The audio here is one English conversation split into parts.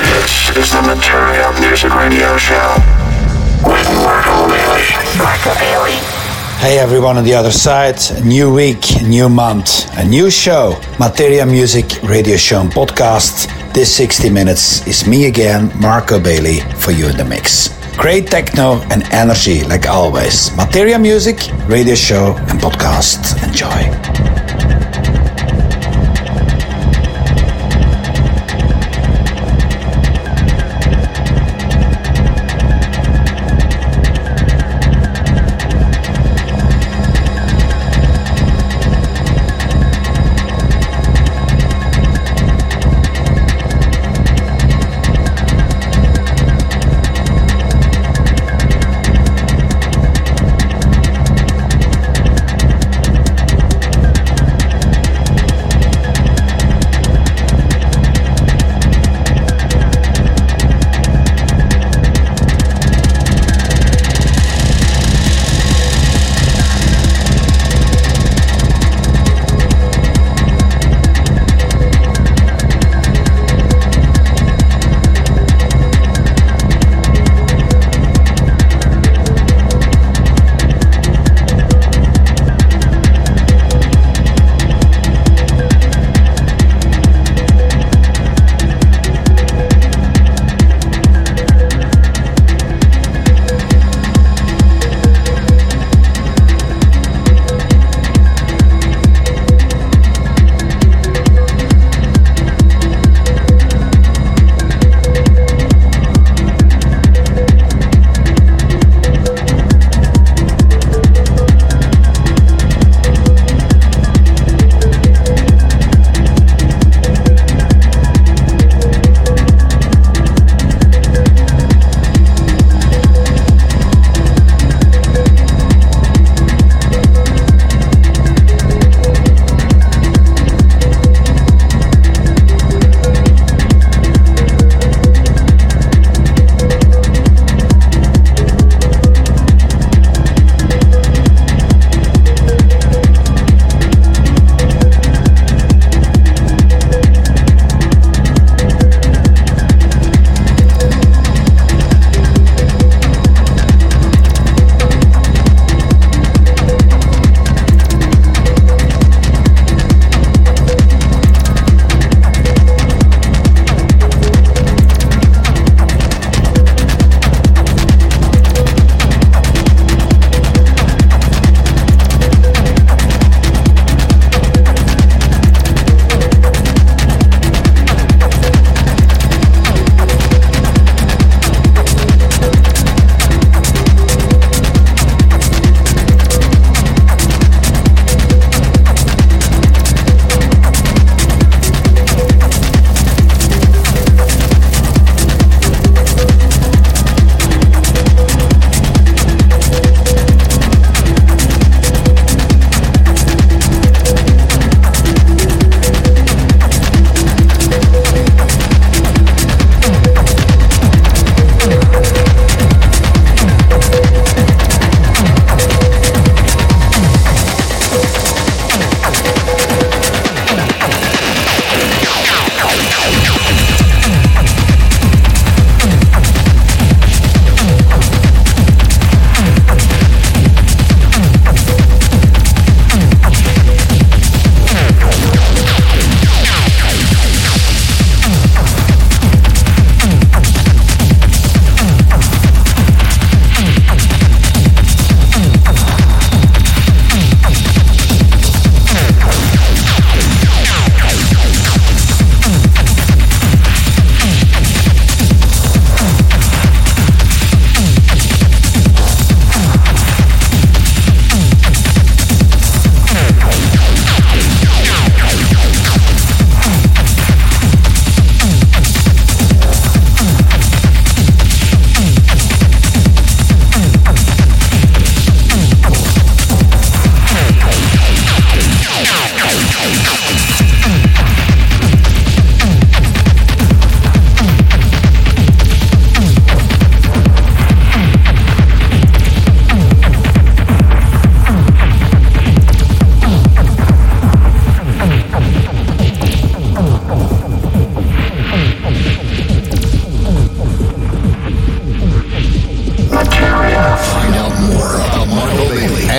This is the Materia Music Radio Show with Marco Bailey. Marco Bailey. Hey everyone on the other side, new week, new month, a new show, Materia Music Radio Show and Podcast. This 60 minutes is me again, Marco Bailey, for you in the mix. Great techno and energy like always. Materia Music Radio Show and Podcast. Enjoy.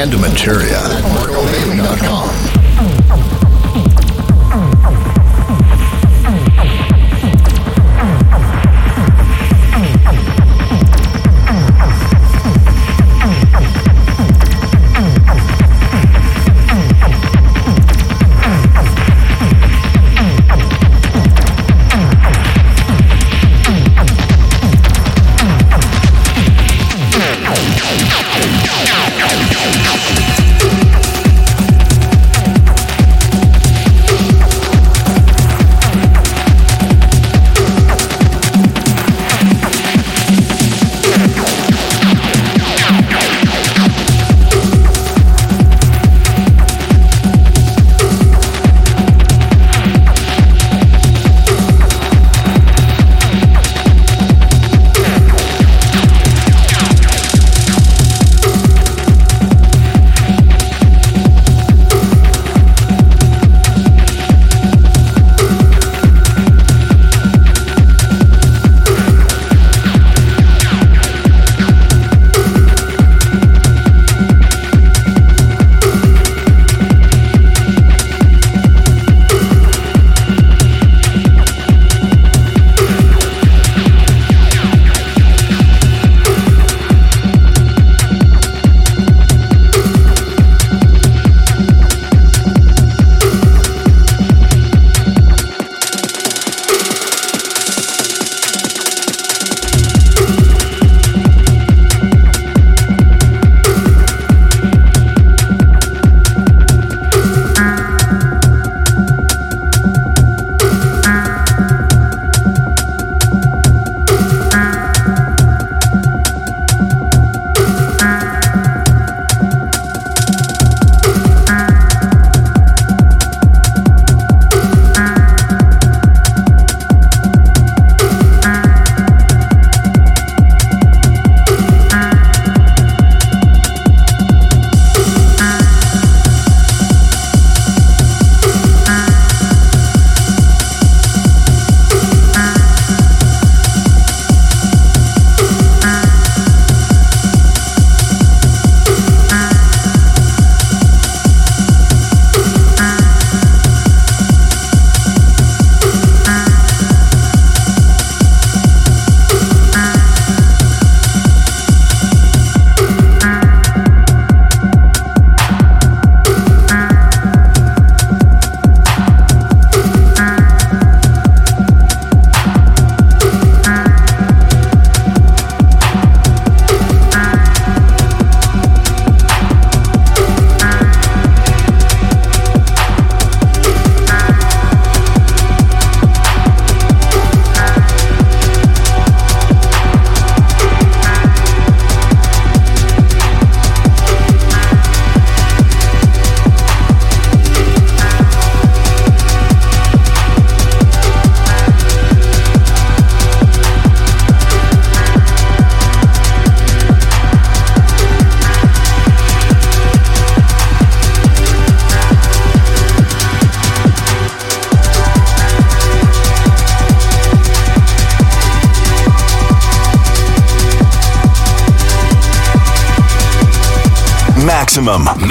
and Materia at MarcoBailey.com.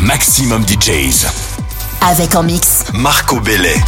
Maximum DJs. Avec en mix Marco Bailey.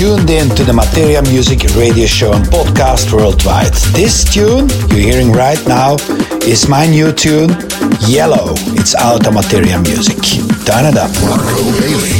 tuned in to the Materia Music Radio Show and podcast worldwide. This tune you're hearing right now is my new tune, Yellow. It's out of Materia Music. Turn it up. Marco Bailey.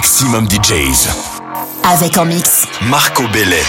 Maximum DJs. Avec en mix Marco Bailey.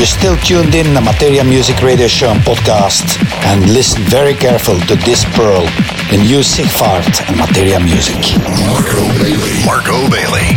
You're still tuned in the Materia Music Radio Show and podcast, and listen very careful to this pearl, the new Sigfart and Materia Music. Marco Bailey. Marco Bailey.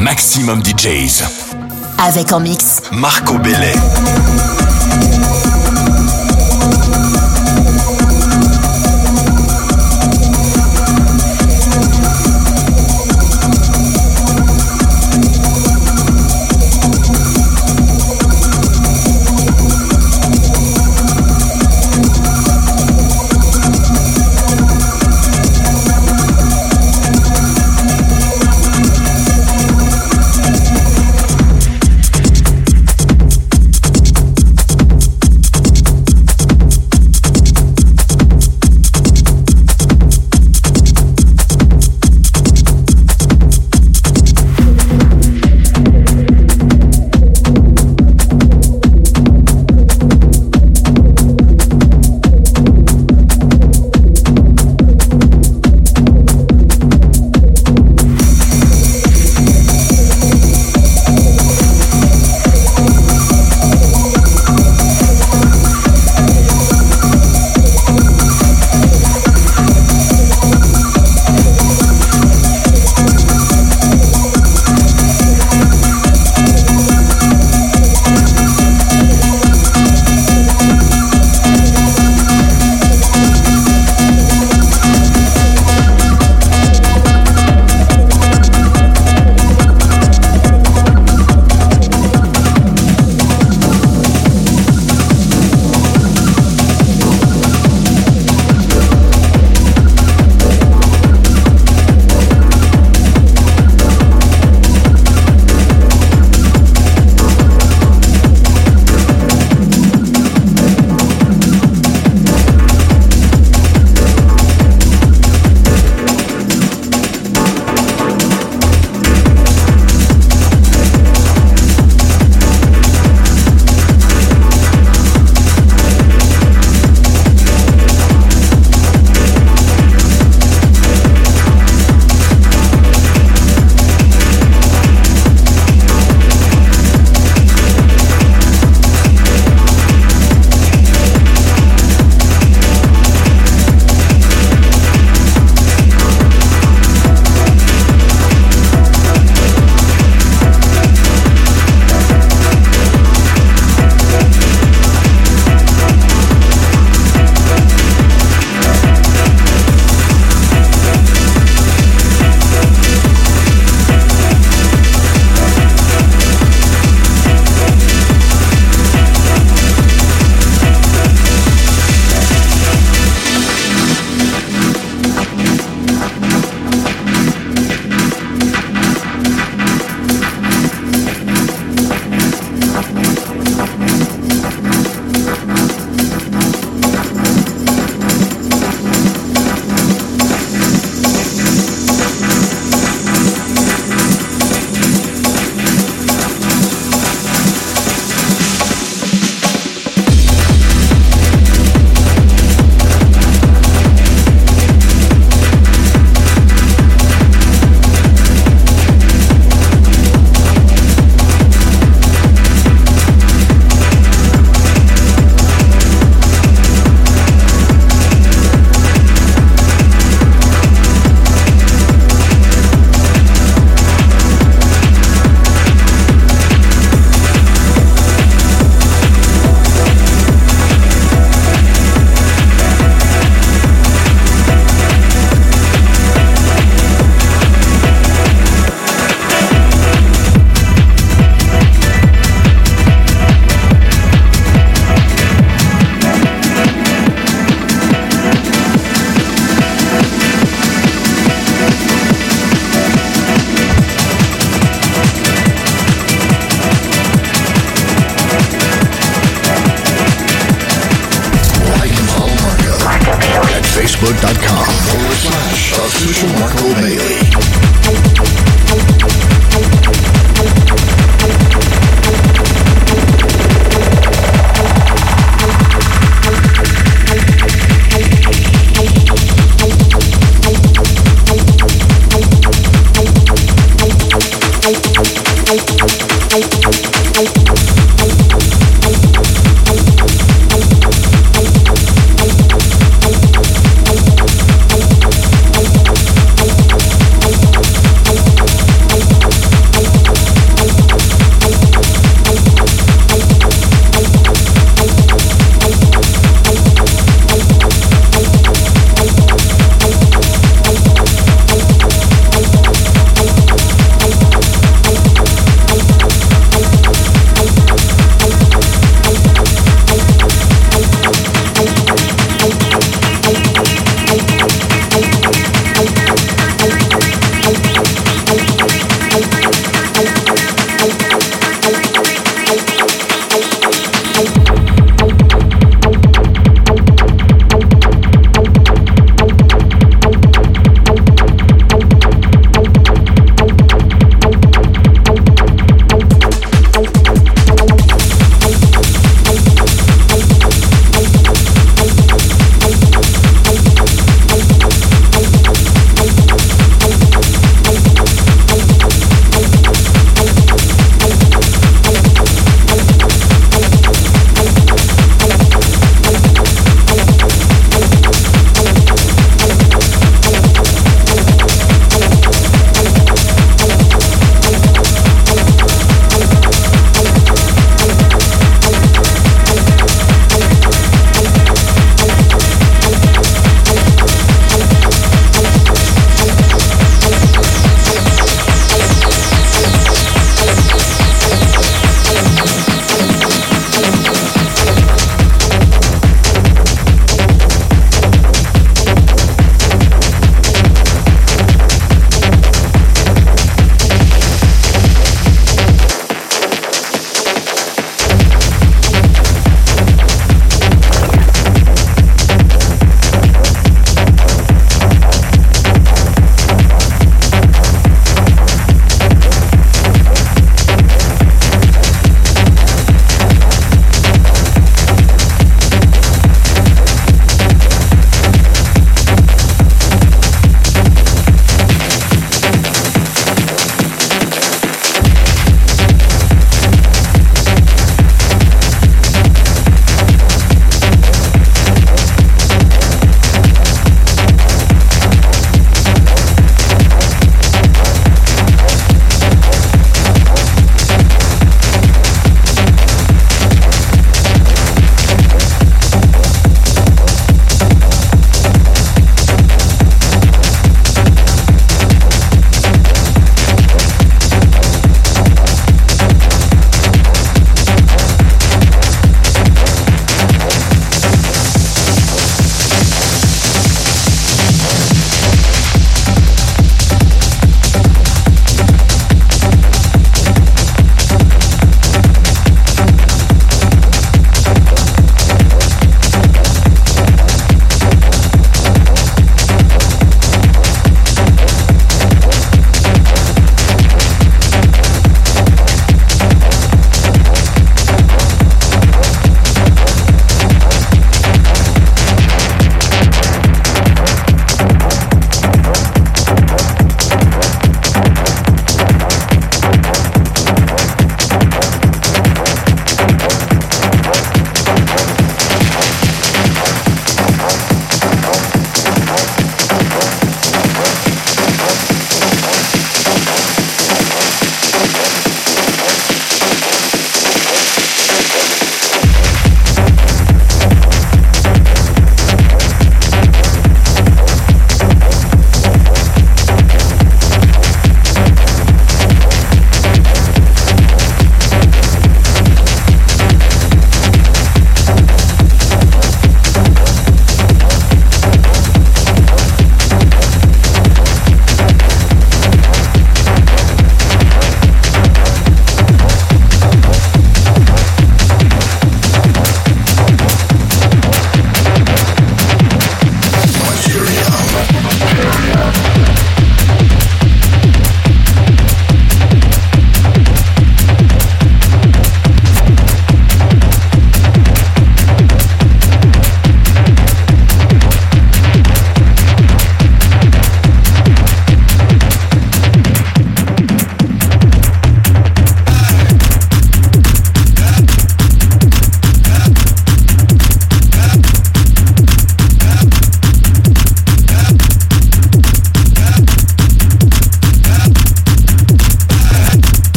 Maximum DJs. Avec en mix Marco Bailey. Facebook.com/official Marco Bailey.